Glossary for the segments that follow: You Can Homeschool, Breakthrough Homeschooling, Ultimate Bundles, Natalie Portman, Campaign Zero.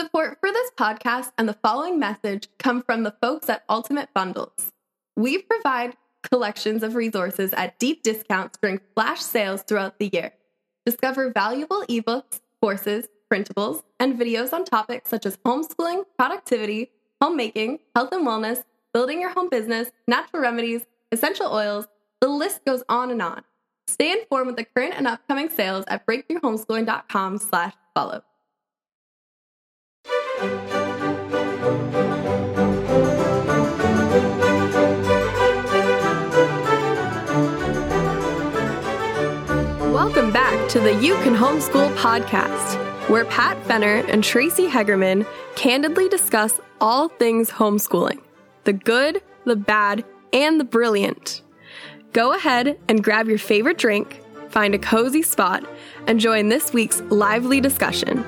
Support for this podcast and the following message come from the folks at Ultimate Bundles. We provide collections of resources at deep discounts during flash sales throughout the year. Discover valuable ebooks, courses, printables, and videos on topics such as homeschooling, productivity, homemaking, health and wellness, building your home business, natural remedies, essential oils. The list goes on and on. Stay informed with the current and upcoming sales at breakthroughhomeschooling.com/follow. Welcome back to the You Can Homeschool podcast, where Pat Fenner and Tracy Hegerman candidly discuss all things homeschooling, the good, the bad, and the brilliant. Go ahead and grab your favorite drink, find a cozy spot, and join this week's lively discussion.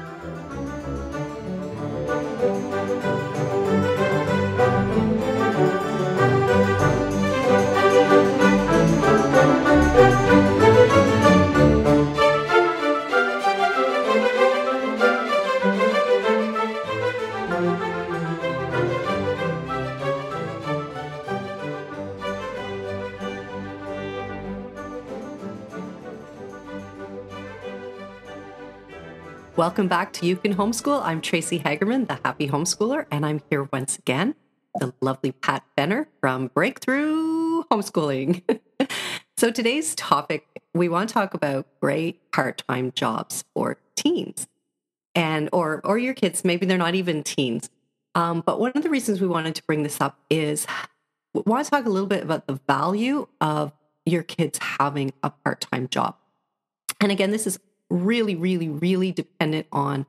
Welcome back to You Can Homeschool. I'm Tracy Hegerman, the happy homeschooler, and I'm here once again, the lovely Pat Fenner from Breakthrough Homeschooling. So today's topic, we want to talk about great part-time jobs for teens and or your kids. Maybe they're not even teens. But one of the reasons we wanted to bring this up is we want to talk a little bit about the value of your kids having a part-time job. And again, this is really dependent on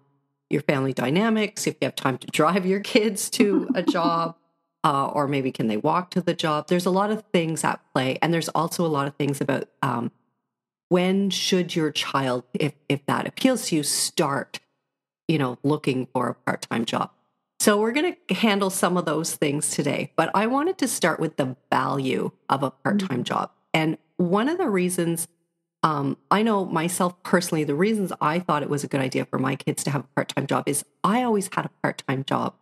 your family dynamics, if you have time to drive your kids to a job, or maybe can they walk to the job. There's a lot of things at play, and there's also a lot of things about when should your child, if that appeals to you, start looking for a part-time job. So we're going to handle some of those things today, but I wanted to start with the value of a part-time job. And one of the reasons I know myself personally, the reasons I thought it was a good idea for my kids to have a part-time job is I always had a part-time job,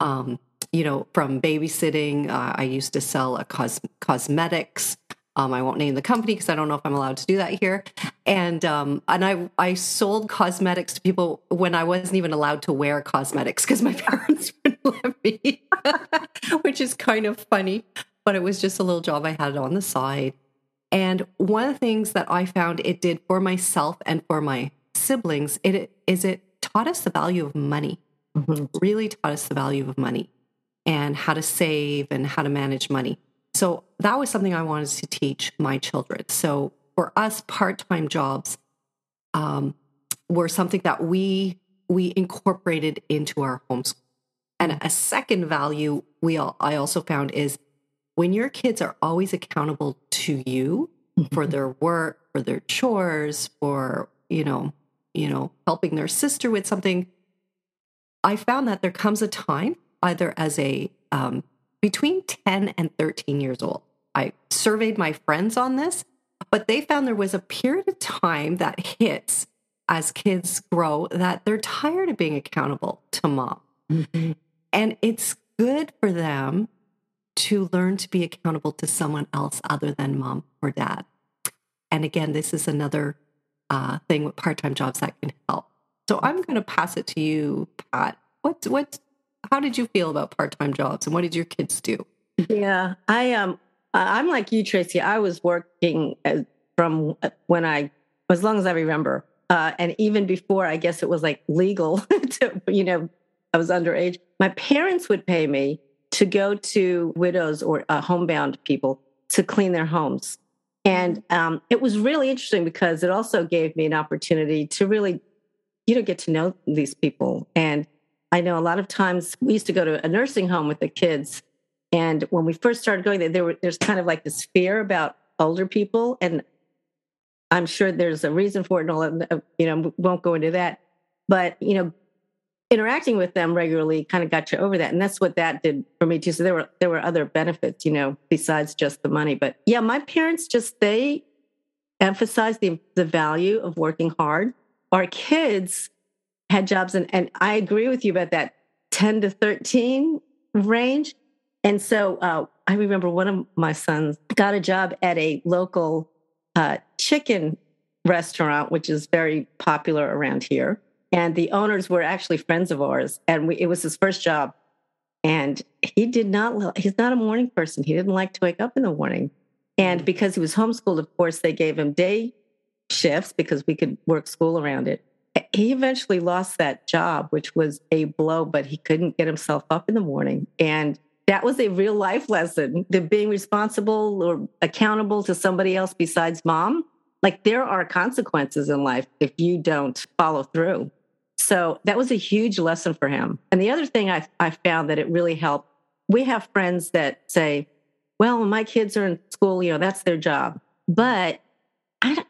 from babysitting. I used to sell a cosmetics. I won't name the company because I don't know if I'm allowed to do that here. And I sold cosmetics to people when I wasn't even allowed to wear cosmetics because my parents wouldn't let me, which is kind of funny, but it was just a little job I had on the side. And one of the things that I found it did for myself and for my siblings, it taught us the value of money, really taught us the value of money and how to save and how to manage money. So that was something I wanted to teach my children. So for us, part-time jobs were something that we incorporated into our homeschool. And a second value I also found is when your kids are always accountable to you for their work, for their chores, for, helping their sister with something, I found that there comes a time either as a, between 10 and 13 years old. I surveyed my friends on this, but they found there was a period of time that hits as kids grow that they're tired of being accountable to mom. Mm-hmm. And it's good for them to learn to be accountable to someone else other than mom or dad. And again, this is another thing with part-time jobs that can help. So I'm going to pass it to you, Pat. How did you feel about part-time jobs and what did your kids do? Yeah, I'm like you, Tracy. I was working from when as long as I remember. And even before, I guess it was like legal to, I was underage. My parents would pay me to go to widows or homebound people to clean their homes. And it was really interesting because it also gave me an opportunity to really, get to know these people. And I know a lot of times we used to go to a nursing home with the kids. And when we first started going there, there's kind of like this fear about older people. And I'm sure there's a reason for it and all that, we won't go into that. But, interacting with them regularly kind of got you over that. And that's what that did for me too. So there were other benefits, besides just the money. But yeah, my parents they emphasized the value of working hard. Our kids had jobs. And I agree with you about that 10 to 13 range. And so I remember one of my sons got a job at a local chicken restaurant, which is very popular around here. And the owners were actually friends of ours. And it was his first job. And he did not, he's not a morning person. He didn't like to wake up in the morning. And because he was homeschooled, of course, they gave him day shifts because we could work school around it. He eventually lost that job, which was a blow, but he couldn't get himself up in the morning. And that was a real life lesson, that being responsible or accountable to somebody else besides mom. Like, there are consequences in life if you don't follow through. So that was a huge lesson for him. And the other thing I found that it really helped, we have friends that say, well, when my kids are in school, you know, that's their job. But I don't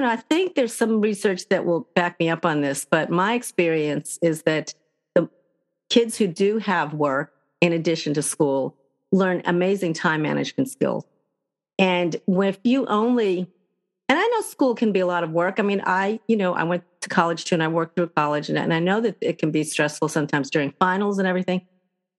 know. I think there's some research that will back me up on this. But my experience is that the kids who do have work in addition to school learn amazing time management skills. And if you only, and I know school can be a lot of work. I mean, I went to college too, and I worked through college, and I know that it can be stressful sometimes during finals and everything.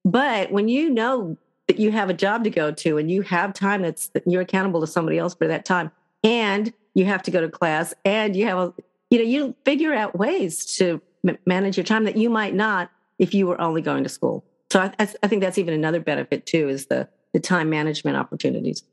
But when you know that you have a job to go to and you have time that you're accountable to somebody else for that time, and you have to go to class, and you have you figure out ways to manage your time that you might not if you were only going to school. So I think that's even another benefit too, is the time management opportunities.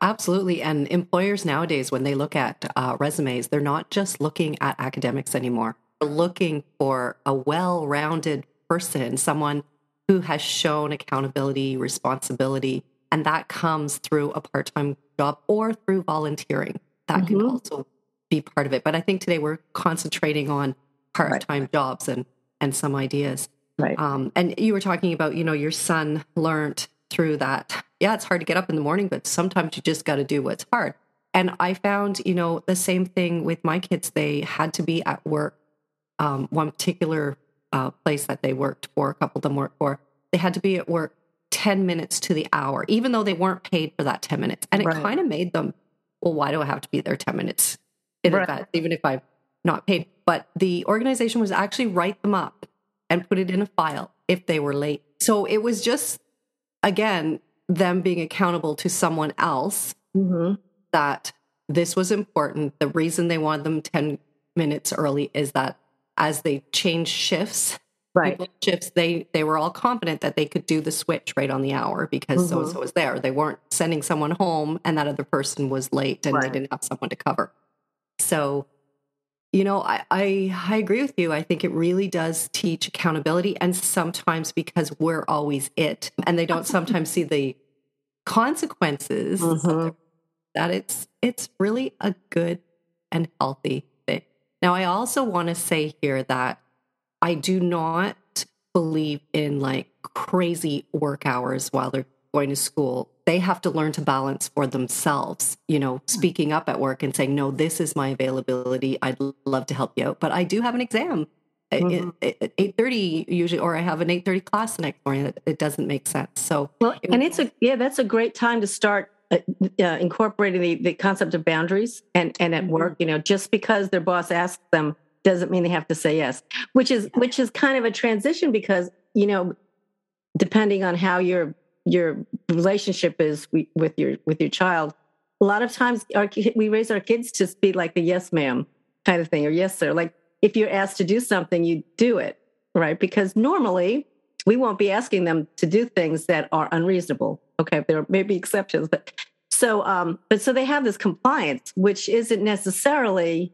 Absolutely. And employers nowadays, when they look at resumes, they're not just looking at academics anymore. They're looking for a well-rounded person, someone who has shown accountability, responsibility, and that comes through a part-time job or through volunteering. That mm-hmm. can also be part of it. But I think today we're concentrating on part-time right. jobs and some ideas. Right. And you were talking about, your son learned through that. Yeah, it's hard to get up in the morning, but sometimes you just got to do what's hard. And I found, the same thing with my kids. They had to be at work. One particular place that they worked for, a couple of them worked for, they had to be at work 10 minutes to the hour, even though they weren't paid for that 10 minutes. And right. it kind of made them, well, why do I have to be there 10 minutes in right. advance, even if I'm not paid? But the organization was actually write them up and put it in a file if they were late. So it was just, again, them being accountable to someone else mm-hmm. that this was important. The reason they wanted them 10 minutes early is that as they changed shifts, right. they were all confident that they could do the switch right on the hour because mm-hmm. so-and-so was there. They weren't sending someone home and that other person was late and right. they didn't have someone to cover. So, I agree with you. I think it really does teach accountability, and sometimes because we're always it and they don't sometimes see the consequences mm-hmm. that it's really a good and healthy thing. Now, I also want to say here that I do not believe in like crazy work hours while they're going to school. They have to learn to balance for themselves, speaking up at work and saying, no, this is my availability. I'd love to help you out, but I do have an exam mm-hmm. at 8:30 usually, or I have an 8:30 class the next morning. It doesn't make sense. So, that's a great time to start incorporating the concept of boundaries and at work, just because their boss asks them doesn't mean they have to say yes, which is kind of a transition because, depending on how your relationship is with your child, a lot of times we raise our kids to be like the yes, ma'am kind of thing, or yes, sir. Like if you're asked to do something, you do it, right? Because normally we won't be asking them to do things that are unreasonable. Okay, there may be exceptions, but so they have this compliance, which isn't necessarily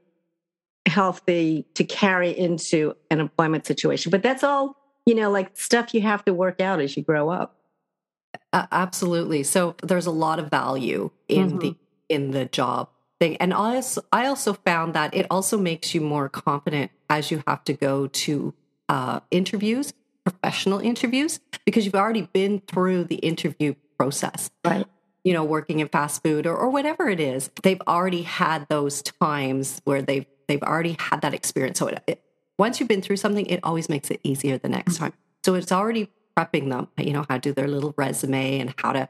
healthy to carry into an employment situation. But that's all, like stuff you have to work out as you grow up. Absolutely. So there's a lot of value in mm-hmm. the job thing. And I also found that it also makes you more confident as you have to go to interviews, professional interviews, because you've already been through the interview process, right? Working in fast food or whatever it is, they've already had those times where they've already had that experience. So once you've been through something, it always makes it easier the next time. So it's already prepping them, how to do their little resume and how to,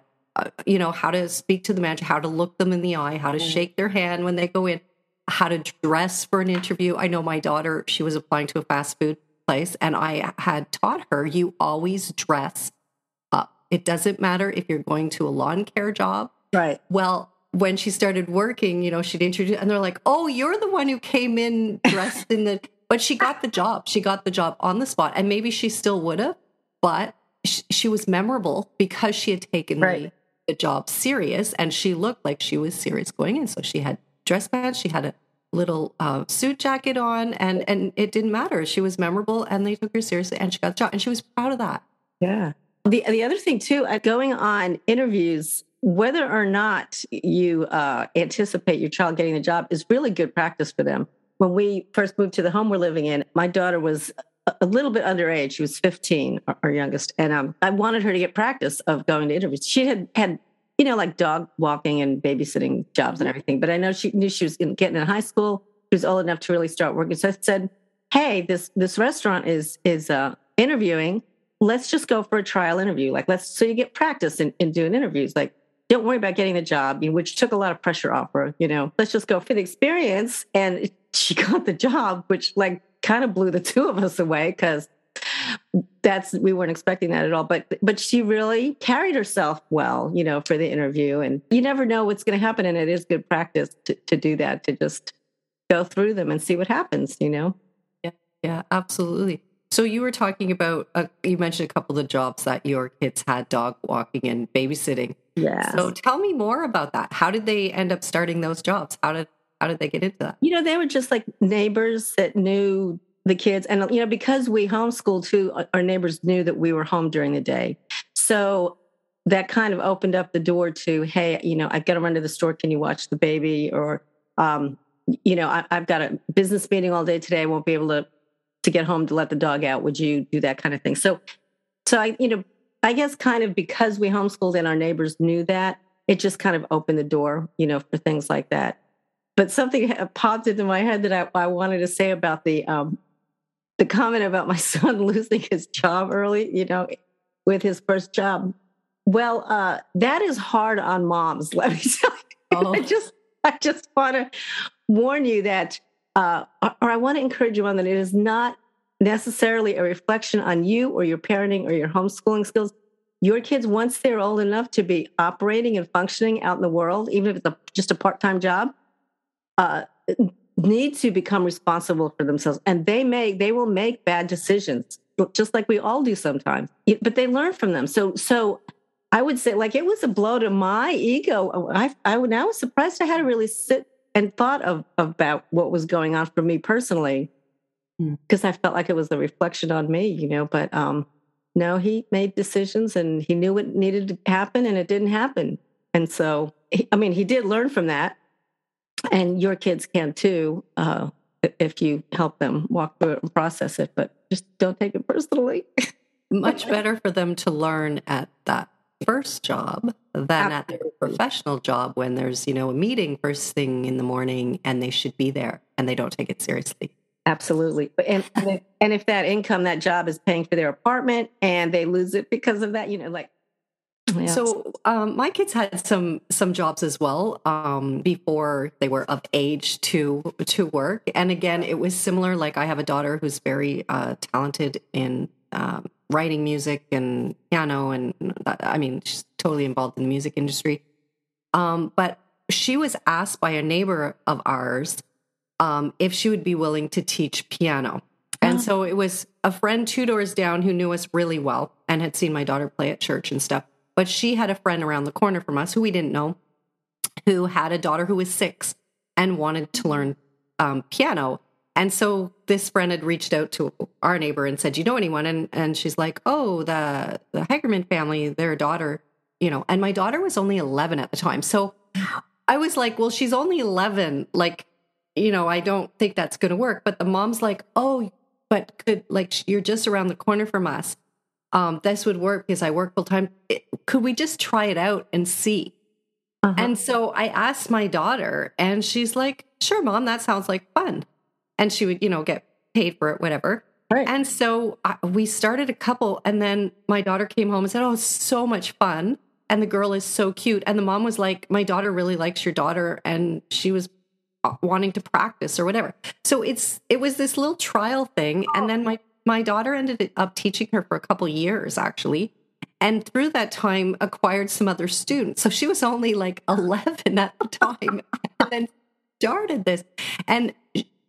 how to speak to the manager, how to look them in the eye, how to shake their hand when they go in. how to dress for an interview. I know my daughter, she was applying to a fast food place, and I had taught her, you always dress up. It doesn't matter if you're going to a lawn care job. Right. Well, when she started working, you know, she'd introduce, and they're like, oh, you're the one who came in dressed in the, but she got the job. She got the job on the spot, and maybe she still would have, but she was memorable because she had taken the job serious, and she looked like she was serious going in. So she had dress pants, she had a little suit jacket on, and it didn't matter. She was memorable, and they took her seriously, and she got the job, and she was proud of that. Yeah. The other thing too, going on interviews, whether or not you anticipate your child getting the job is really good practice for them. When we first moved to the home we're living in, my daughter was a little bit underage. She was 15, our youngest. And I wanted her to get practice of going to interviews. She had, you know, like dog walking and babysitting jobs and everything. But I know she knew she was getting in high school. She was old enough to really start working. So I said, hey, this restaurant is interviewing. Let's just go for a trial interview. Like, so you get practice in doing interviews. Like, don't worry about getting the job, which took a lot of pressure off her, you know. Let's just go for the experience. And she got the job, which like kind of blew the two of us away because we weren't expecting that at all. But she really carried herself well, you know, for the interview. And you never know what's going to happen. And it is good practice to do that, to just go through them and see what happens, you know. Yeah, absolutely. So you were talking about, you mentioned a couple of the jobs that your kids had, dog walking and babysitting. Yeah. So tell me more about that. How did they end up starting those jobs? How did they get into that? You know, they were just like neighbors that knew the kids. And, you know, because we homeschooled too, our neighbors knew that we were home during the day. So that kind of opened up the door to, hey, you know, I've got to run to the store. Can you watch the baby? Or, you know, I've got a business meeting all day today. I won't be able to get home to let the dog out. Would you do that kind of thing? So I, you know, I guess kind of because we homeschooled and our neighbors knew that, it just kind of opened the door, you know, for things like that. But something popped into my head that I wanted to say about the comment about my son losing his job early, you know, with his first job. Well, that is hard on moms, let me tell you. Oh. I just want to warn you that, or I want to encourage you on that. It is not necessarily a reflection on you or your parenting or your homeschooling skills. Your kids, once they're old enough to be operating and functioning out in the world, even if it's just a part-time job, need to become responsible for themselves. And they will make bad decisions, just like we all do sometimes, but they learn from them. So I would say, like, it was a blow to my ego. I was surprised I had to really sit and thought about what was going on for me personally, because I felt like it was the reflection on me, you know. But no, he made decisions and he knew what needed to happen, and it didn't happen. And so, he did learn from that, and your kids can too, if you help them walk through it and process it, but just don't take it personally. Much better for them to learn at that first job than at their professional job when there's, you know, a meeting first thing in the morning and they should be there and they don't take it seriously. Absolutely. And if that income, that job is paying for their apartment and they lose it because of that, you know, like. Yeah. So my kids had some jobs as well before they were of age to work. And again, it was similar. Like, I have a daughter who's very talented in writing music and piano, and she's totally involved in the music industry. But she was asked by a neighbor of ours if she would be willing to teach piano. And so it was a friend two doors down who knew us really well and had seen my daughter play at church and stuff. But she had a friend around the corner from us who we didn't know, who had a daughter who was 6 and wanted to learn piano. And so this friend had reached out to our neighbor and said, do you know anyone? And she's like, oh, the Hagerman family, their daughter, you know. And my daughter was only 11 at the time. So I was like, well, she's only 11. Like, you know, I don't think that's going to work. But the mom's like, oh, but could, like, you're just around the corner from us. This would work because I work full time. Could we just try it out and see? Uh-huh. And so I asked my daughter, and she's like, sure, Mom, that sounds like fun. And she would, you know, get paid for it, whatever. Right. And so we started a couple, and then my daughter came home and said, oh, it's so much fun. And the girl is so cute. And the mom was like, my daughter really likes your daughter. And she was wanting to practice or whatever. So it was this little trial thing. And then my daughter ended up teaching her for a couple years, actually. And through that time, acquired some other students. So she was only like 11 at the time and then started this. And,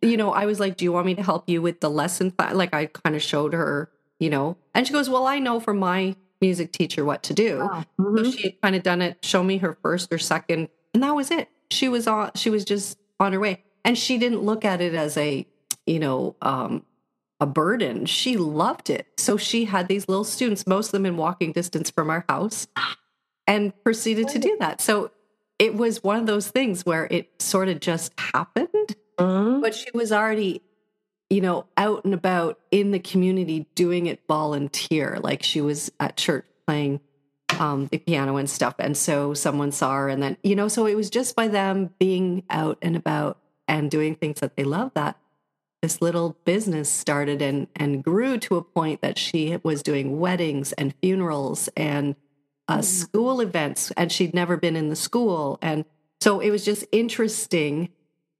you know, I was like, do you want me to help you with the lesson plan? Like I kind of showed her, you know, and she goes, well, I know from my music teacher what to do. Wow. Mm-hmm. So she had kind of done it, show me her first or second. And that was it. She was just on her way. And she didn't look at it as a, you know, a burden. She loved it. So she had these little students, most of them in walking distance from our house, and proceeded to do that. So it was one of those things where it sort of just happened, mm-hmm. but she was already, you know, out and about in the community doing it volunteer. Like she was at church playing the piano and stuff. And so someone saw her and then, you know, so it was just by them being out and about and doing things that they love that this little business started and grew to a point that she was doing weddings and funerals and school events, and she'd never been in the school. And so it was just interesting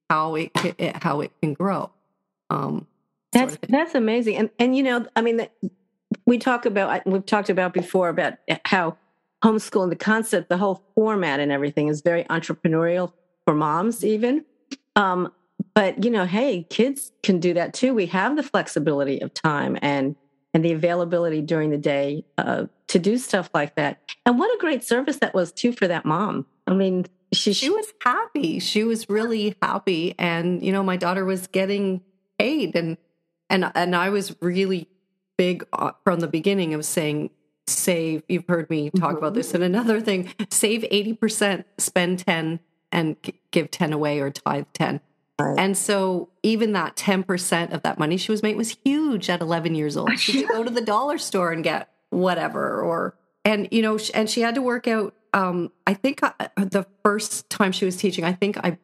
how it can grow. That's amazing. And, you know, I mean, we've talked about before about how homeschooling, the concept, the whole format and everything is very entrepreneurial for moms even. But, you know, hey, kids can do that too. We have the flexibility of time and the availability during the day to do stuff like that. And what a great service that was too for that mom. I mean, she was happy. She was really happy. And, you know, my daughter was getting paid and I was really big from the beginning of saying, save, you've heard me talk mm-hmm. about this. And another thing, save 80%, spend 10 and give 10 away or tithe 10. Right. And so even that 10% of that money she was making was huge at 11 years old. She could go to the dollar store and get whatever, and you know, and she had to work out. I think the first time she was teaching, I think I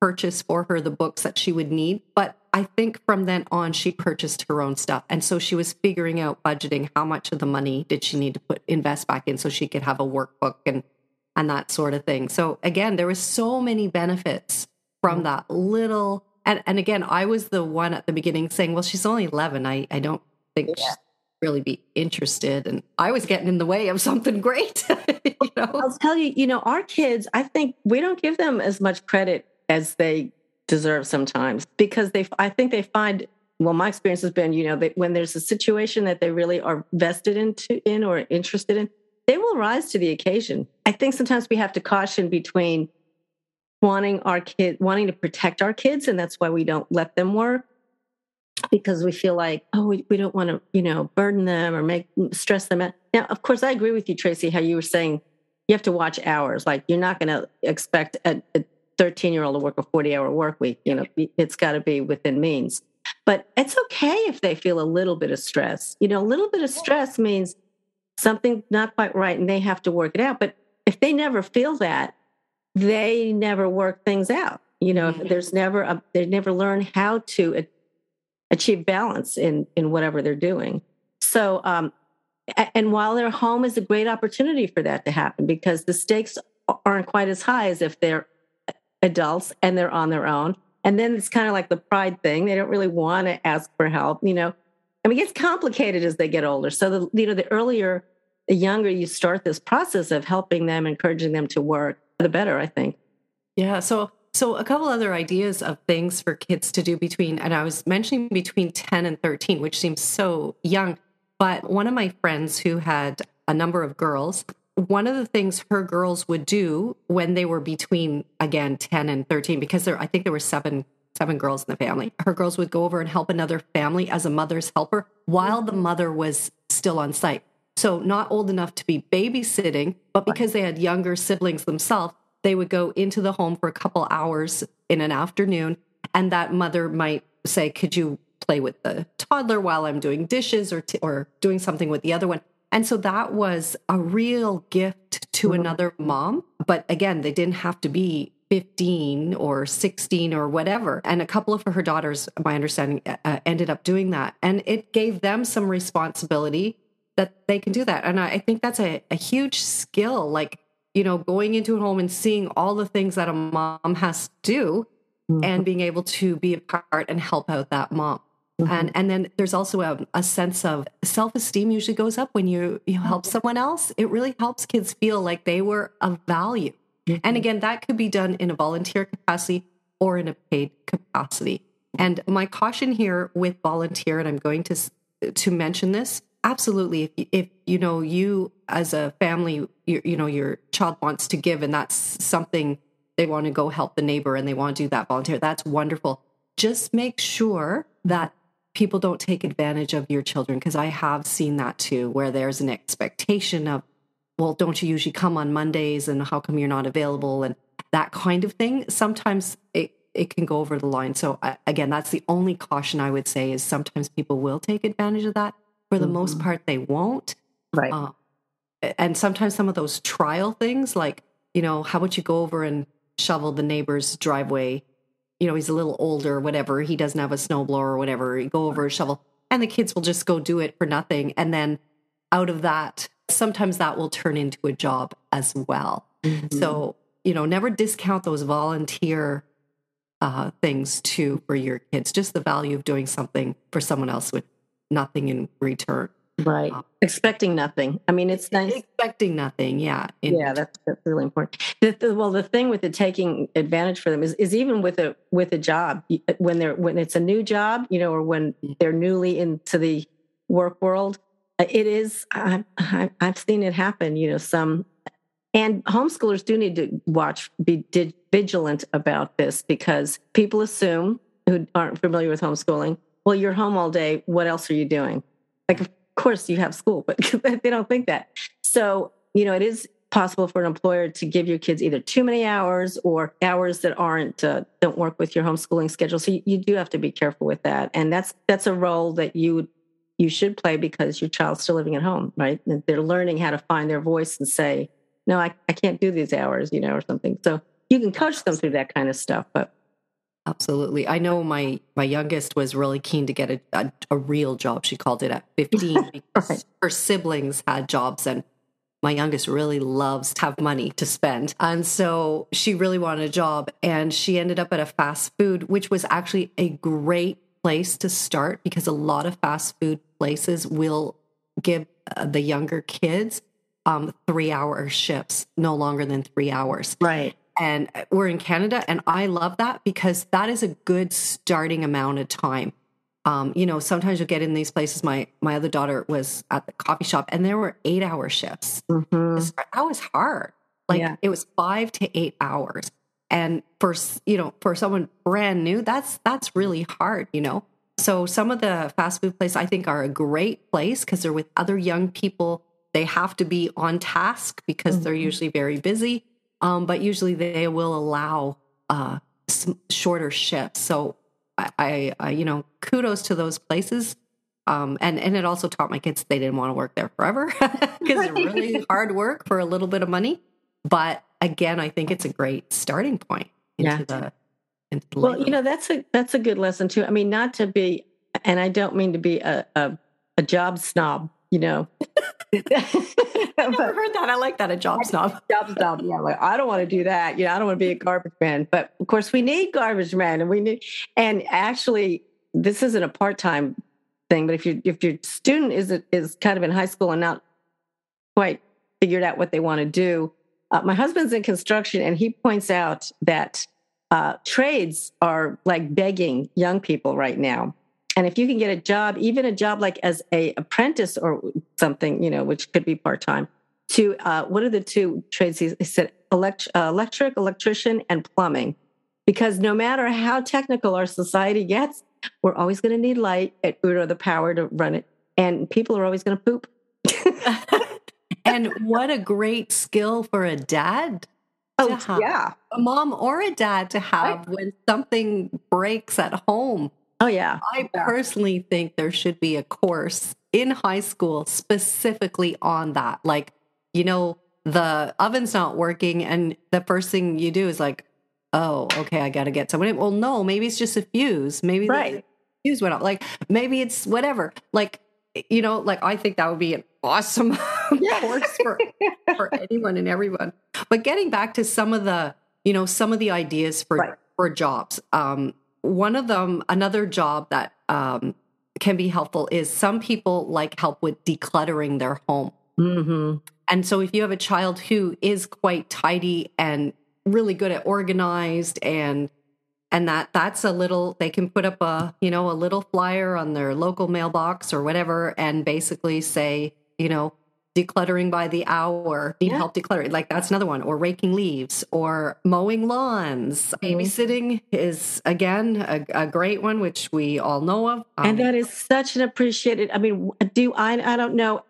purchased for her the books that she would need. But I think from then on, she purchased her own stuff. And so she was figuring out budgeting, how much of the money did she need to invest back in so she could have a workbook and that sort of thing. So again, there was so many benefits from that little, and again, I was the one at the beginning saying, well, she's only 11. I don't think she'd really be interested. And I was getting in the way of something great. You know? I'll tell you, you know, our kids, I think we don't give them as much credit as they deserve sometimes because I think they find, well, my experience has been, you know, that when there's a situation that they really are vested in or interested in, they will rise to the occasion. I think sometimes we have to caution between wanting to protect our kids. And that's why we don't let them work because we feel like, oh, we don't want to, you know, burden them or stress them out. Now, of course, I agree with you, Tracy, how you were saying you have to watch hours. Like you're not going to expect a 13-year-old to work a 40-hour work week. You know, it's got to be within means, but it's okay if they feel a little bit of stress. You know, a little bit of stress means something's not quite right and they have to work it out. But if they never feel that, they never work things out. You know, mm-hmm. They never learn how to achieve balance in whatever they're doing. So, and while they're home is a great opportunity for that to happen because the stakes aren't quite as high as if they're adults and they're on their own. And then it's kind of like the pride thing. They don't really want to ask for help, you know. I mean, it gets complicated as they get older. So, the younger you start this process of helping them, encouraging them to work, the better, I think. Yeah. So a couple other ideas of things for kids to do between 10 and 13, which seems so young. But one of my friends who had a number of girls, one of the things her girls would do when they were between, again, 10 and 13, because I think there were seven girls in the family, her girls would go over and help another family as a mother's helper while the mother was still on site. So not old enough to be babysitting, but because they had younger siblings themselves, they would go into the home for a couple hours in an afternoon. And that mother might say, could you play with the toddler while I'm doing dishes or doing something with the other one? And so that was a real gift to mm-hmm. another mom. But again, they didn't have to be 15 or 16 or whatever. And a couple of her daughters, my understanding, ended up doing that. And it gave them some responsibility that they can do that. And I think that's a huge skill, like, you know, going into a home and seeing all the things that a mom has to do and being able to be a part and help out that mom. And then there's also a sense of self-esteem usually goes up when you help someone else. It really helps kids feel like they were of value. And again, that could be done in a volunteer capacity or in a paid capacity. And my caution here with volunteer, and I'm going to mention this, absolutely, if you know, you as a family, you know, your child wants to give and that's something they want to go help the neighbor and they want to do that volunteer, that's wonderful. Just make sure that people don't take advantage of your children, because I have seen that too, where there's an expectation of, well, don't you usually come on Mondays and how come you're not available and that kind of thing. Sometimes it can go over the line. So again, that's the only caution I would say is sometimes people will take advantage of that. For the most part, they won't. Right. And sometimes some of those trial things like, you know, how about you go over and shovel the neighbor's driveway? You know, he's a little older, whatever. He doesn't have a snowblower or whatever. You go over, shovel, and the kids will just go do it for nothing. And then out of that, sometimes that will turn into a job as well. Mm-hmm. So, you know, never discount those volunteer things too for your kids. Just the value of doing something for someone else with nothing in return. Right. Expecting nothing. I mean, it's nice. Expecting nothing. Yeah. Yeah. That's really important. The thing with the taking advantage for them is even with a job, when it's a new job, you know, or when they're newly into the work world, it is, I've seen it happen, you know, and homeschoolers do need to be vigilant about this, because people assume, who aren't familiar with homeschooling, well, you're home all day. What else are you doing? Like, of course you have school, but they don't think that. So, you know, it is possible for an employer to give your kids either too many hours or hours that don't work with your homeschooling schedule. So you do have to be careful with that. And that's a role that you should play, because your child's still living at home, right? And they're learning how to find their voice and say, no, I can't do these hours, you know, or something. So you can coach them through that kind of stuff, but. Absolutely. I know my youngest was really keen to get a real job. She called it at 15 because right. Her siblings had jobs, and my youngest really loves to have money to spend. And so she really wanted a job, and she ended up at a fast food, which was actually a great place to start, because a lot of fast food places will give the younger kids 3-hour shifts, no longer than 3 hours. Right. And we're in Canada, and I love that, because that is a good starting amount of time. You know, sometimes you'll get in these places. My other daughter was at the coffee shop, and there were 8-hour shifts. That was hard. Like It was 5 to 8 hours. And for someone brand new, that's really hard, you know? So some of the fast food places I think are a great place, because they're with other young people. They have to be on task, because they're usually very busy. But usually they will allow shorter shifts. So I you know, kudos to those places. And it also taught my kids they didn't want to work there forever, because it's really hard work for a little bit of money. But again, I think it's a great starting point into the well, labor. You know, that's a good lesson too. I mean, not to be, and I don't mean to be a job snob, you know. I've never heard that. I like that, a job snob. Yeah, like I don't want to do that. You know, I don't want to be a garbage man. But of course, we need garbage men, and actually, this isn't a part-time thing. But if your student is kind of in high school and not quite figured out what they want to do, my husband's in construction, and he points out that trades are like begging young people right now. And if you can get a job, even a job like as an apprentice or something, you know, which could be part-time, to what are the two trades? He said electric, electrician, and plumbing. Because no matter how technical our society gets, we're always going to need light or the power to run it. And people are always going to poop. And what a great skill for a dad. Oh, yeah. A mom or a dad to have when something breaks at home. Oh, yeah. I personally think there should be a course in high school specifically on that. Like, you know, the oven's not working, and the first thing you do is like, oh, okay, I got to get someone in. Well, no, maybe it's just a fuse. Maybe the fuse went out. Like, maybe it's whatever. Like, you know, like I think that would be an awesome course for anyone and everyone. But getting back to some of the ideas for for jobs. One of them, another job that can be helpful is some people like help with decluttering their home. Mm-hmm. And so if you have a child who is quite tidy and really good at organized and that's a little, they can put up a little flyer on their local mailbox or whatever and basically say, decluttering by the hour, need help decluttering. Like that's another one, or raking leaves or mowing lawns. Mm-hmm. Babysitting is again, a great one, which we all know of. And that is such an appreciated, I don't know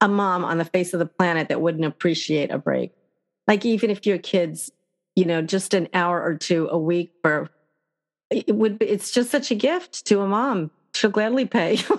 a mom on the face of the planet that wouldn't appreciate a break. Like even if your kids, just an hour or two a week for, it's just such a gift to a mom. She'll gladly pay for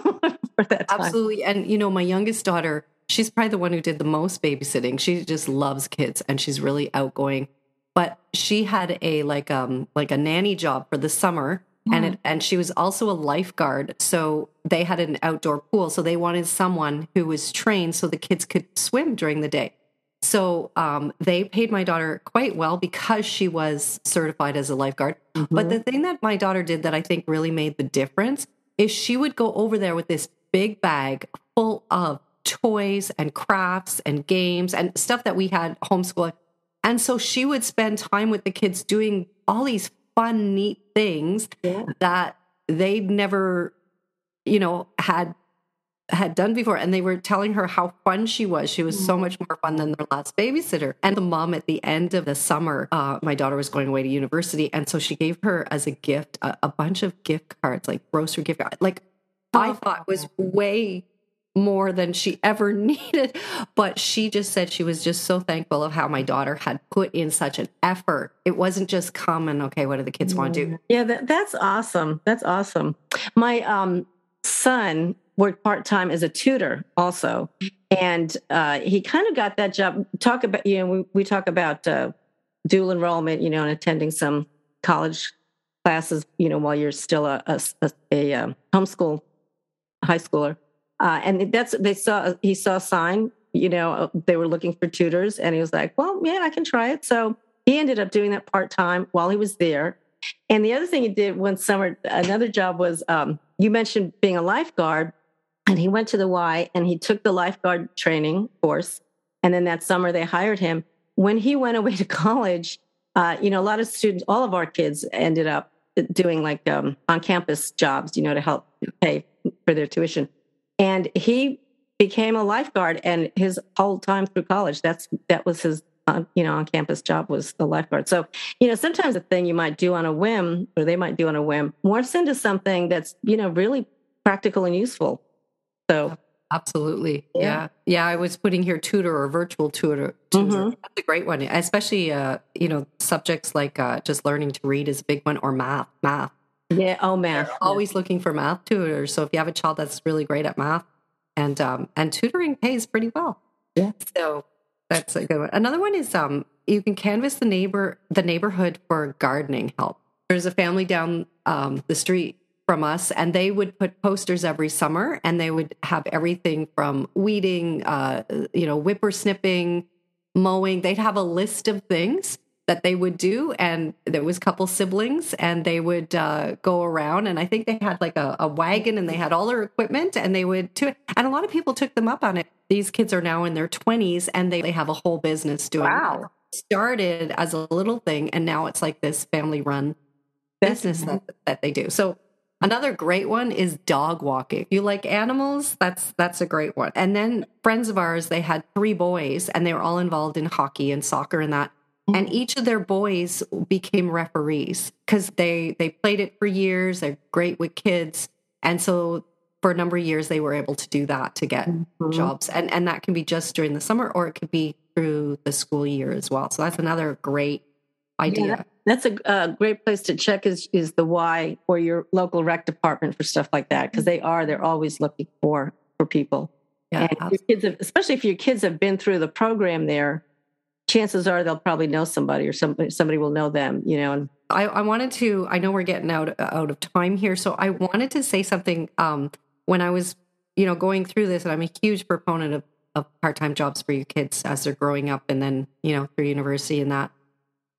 that time. Absolutely. And, my youngest daughter, she's probably the one who did the most babysitting. She just loves kids and she's really outgoing. But she had a nanny job for the summer. Mm-hmm. And she was also a lifeguard. So they had an outdoor pool. So they wanted someone who was trained so the kids could swim during the day. So they paid my daughter quite well because she was certified as a lifeguard. Mm-hmm. But the thing that my daughter did that I think really made the difference is she would go over there with this big bag full of toys and crafts and games and stuff that we had homeschooling. And so she would spend time with the kids doing all these fun, neat things that they'd never, had done before. And they were telling her how fun she was. She was so much more fun than their last babysitter. And the mom at the end of the summer, my daughter was going away to university. And so she gave her as a gift, a bunch of gift cards, like grocery gift cards, like I thought was way more than she ever needed. But she just said she was just so thankful of how my daughter had put in such an effort. It wasn't just come and okay, what do the kids want to do? Yeah, that's awesome. That's awesome. My son worked part-time as a tutor also. And he kind of got that job. Talk about, we talk about dual enrollment, and attending some college classes, while you're still a homeschool high schooler. And he saw a sign, they were looking for tutors and he was like, well, yeah, I can try it. So he ended up doing that part-time while he was there. And the other thing he did one summer, another job was, you mentioned being a lifeguard, and he went to the Y and he took the lifeguard training course. And then that summer they hired him. When he went away to college, a lot of students, all of our kids ended up doing like on-campus jobs, to help pay for their tuition. And he became a lifeguard, and his whole time through college, that was his, on-campus job was a lifeguard. So, sometimes a thing you might do on a whim, or they might do on a whim, morphs into something that's, really practical and useful. So, absolutely. Yeah. Yeah. I was putting here tutor or virtual tutor. Mm-hmm. That's a great one, especially, subjects like just learning to read is a big one, or math. Yeah. Oh, math. They're always looking for math tutors. So if you have a child that's really great at math, and tutoring pays pretty well. Yeah. So that's a good one. Another one is you can canvass the neighborhood for gardening help. There's a family down the street from us, and they would put posters every summer, and they would have everything from weeding, whippersnipping, mowing. They'd have a list of things that they would do, and there was a couple siblings, and they would go around, and I think they had like a wagon, and they had all their equipment, and they would do it. And a lot of people took them up on it. These kids are now in their 20s, and they have a whole business doing that. Started as a little thing, and now it's like this family-run business that they do. So another great one is dog walking. If you like animals, that's a great one. And then friends of ours, they had 3 boys, and they were all involved in hockey and soccer and that. And each of their boys became referees because they played it for years. They're great with kids. And so for a number of years, they were able to do that to get jobs. And that can be just during the summer, or it could be through the school year as well. So that's another great idea. Yeah, that's a great place to check is the Y or your local rec department for stuff like that, because they're always looking for people. Yeah, and your kids have, especially if your kids have been through the program there, chances are they'll probably know somebody, or somebody will know them, And I wanted to, I know we're getting out of time here, so I wanted to say something. When I was, going through this, and I'm a huge proponent of part-time jobs for your kids as they're growing up, and then, through university and that.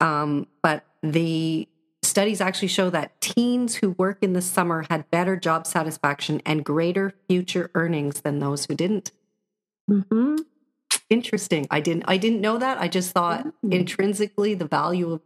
But the Studies actually show that teens who work in the summer had better job satisfaction and greater future earnings than those who didn't. Mm-hmm. Interesting. I didn't know that. I just thought intrinsically the value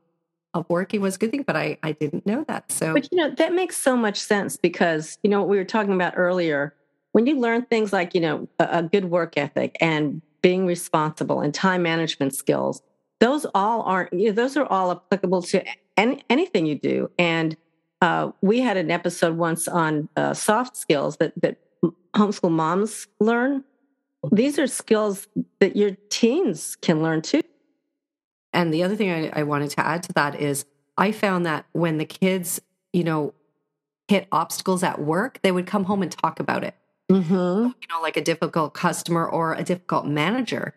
of working was a good thing, but I didn't know that. So, but that makes so much sense because what we were talking about earlier. When you learn things like a good work ethic and being responsible and time management skills, those all aren't. Those are all applicable to anything you do. And we had an episode once on soft skills that homeschool moms learn. These are skills that your teens can learn too. And the other thing I wanted to add to that is I found that when the kids, hit obstacles at work, they would come home and talk about it. Mm-hmm. Like a difficult customer or a difficult manager.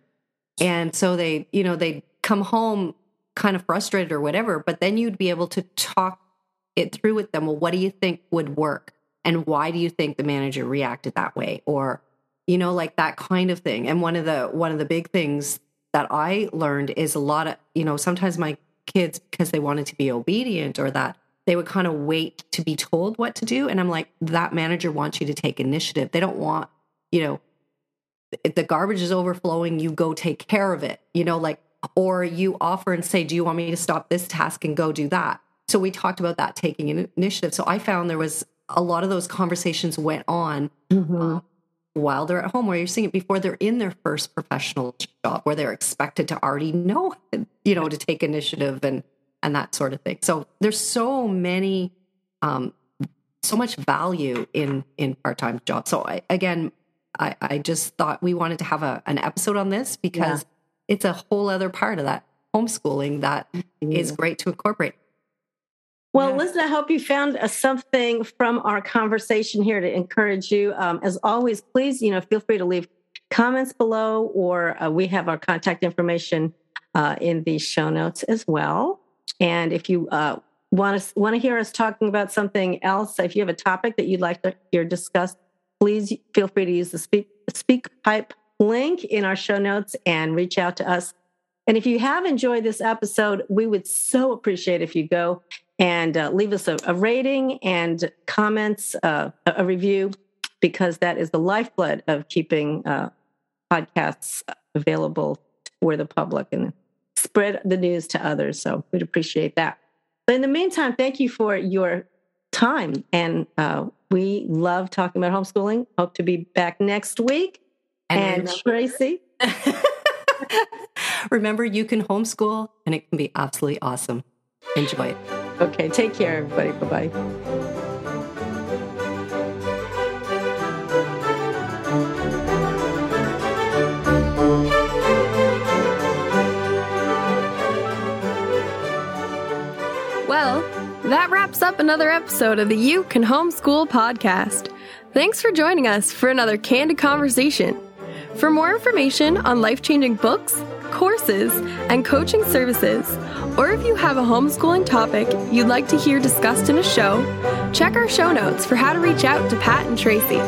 And so they, they'd come home kind of frustrated or whatever, but then you'd be able to talk it through with them. Well, what do you think would work? And why do you think the manager reacted that way? Or, like that kind of thing. And one of the big things that I learned is a lot of, sometimes my kids, because they wanted to be obedient or that, they would kind of wait to be told what to do. And I'm like, that manager wants you to take initiative. They don't want, the garbage is overflowing, you go take care of it, or you offer and say, do you want me to stop this task and go do that? So we talked about that, taking initiative. So I found there was a lot of those conversations went on. Mm-hmm. While they're at home, where you're seeing it before they're in their first professional job, where they're expected to already know, to take initiative and that sort of thing. So there's so many, so much value in part-time jobs. So I just thought we wanted to have an episode on this because it's a whole other part of that homeschooling that is great to incorporate. Well, listen, I hope you found something from our conversation here to encourage you. As always, please, feel free to leave comments below, or we have our contact information in the show notes as well. And if you want to hear us talking about something else, if you have a topic that you'd like to hear discussed, please feel free to use the SpeakPipe link in our show notes and reach out to us. And if you have enjoyed this episode, we would so appreciate if you go and leave us a rating and comments, a review, because that is the lifeblood of keeping podcasts available for the public and spread the news to others. So we'd appreciate that. But in the meantime, thank you for your time. And we love talking about homeschooling. Hope to be back next week. And Tracy. Remember, you can homeschool and it can be absolutely awesome. Enjoy it. Okay, take care, everybody. Bye-bye. Well, that wraps up another episode of the You Can Homeschool podcast. Thanks for joining us for another candid conversation. For more information on life-changing books, courses, and coaching services, or if you have a homeschooling topic you'd like to hear discussed in a show, check our show notes for how to reach out to Pat and Tracy.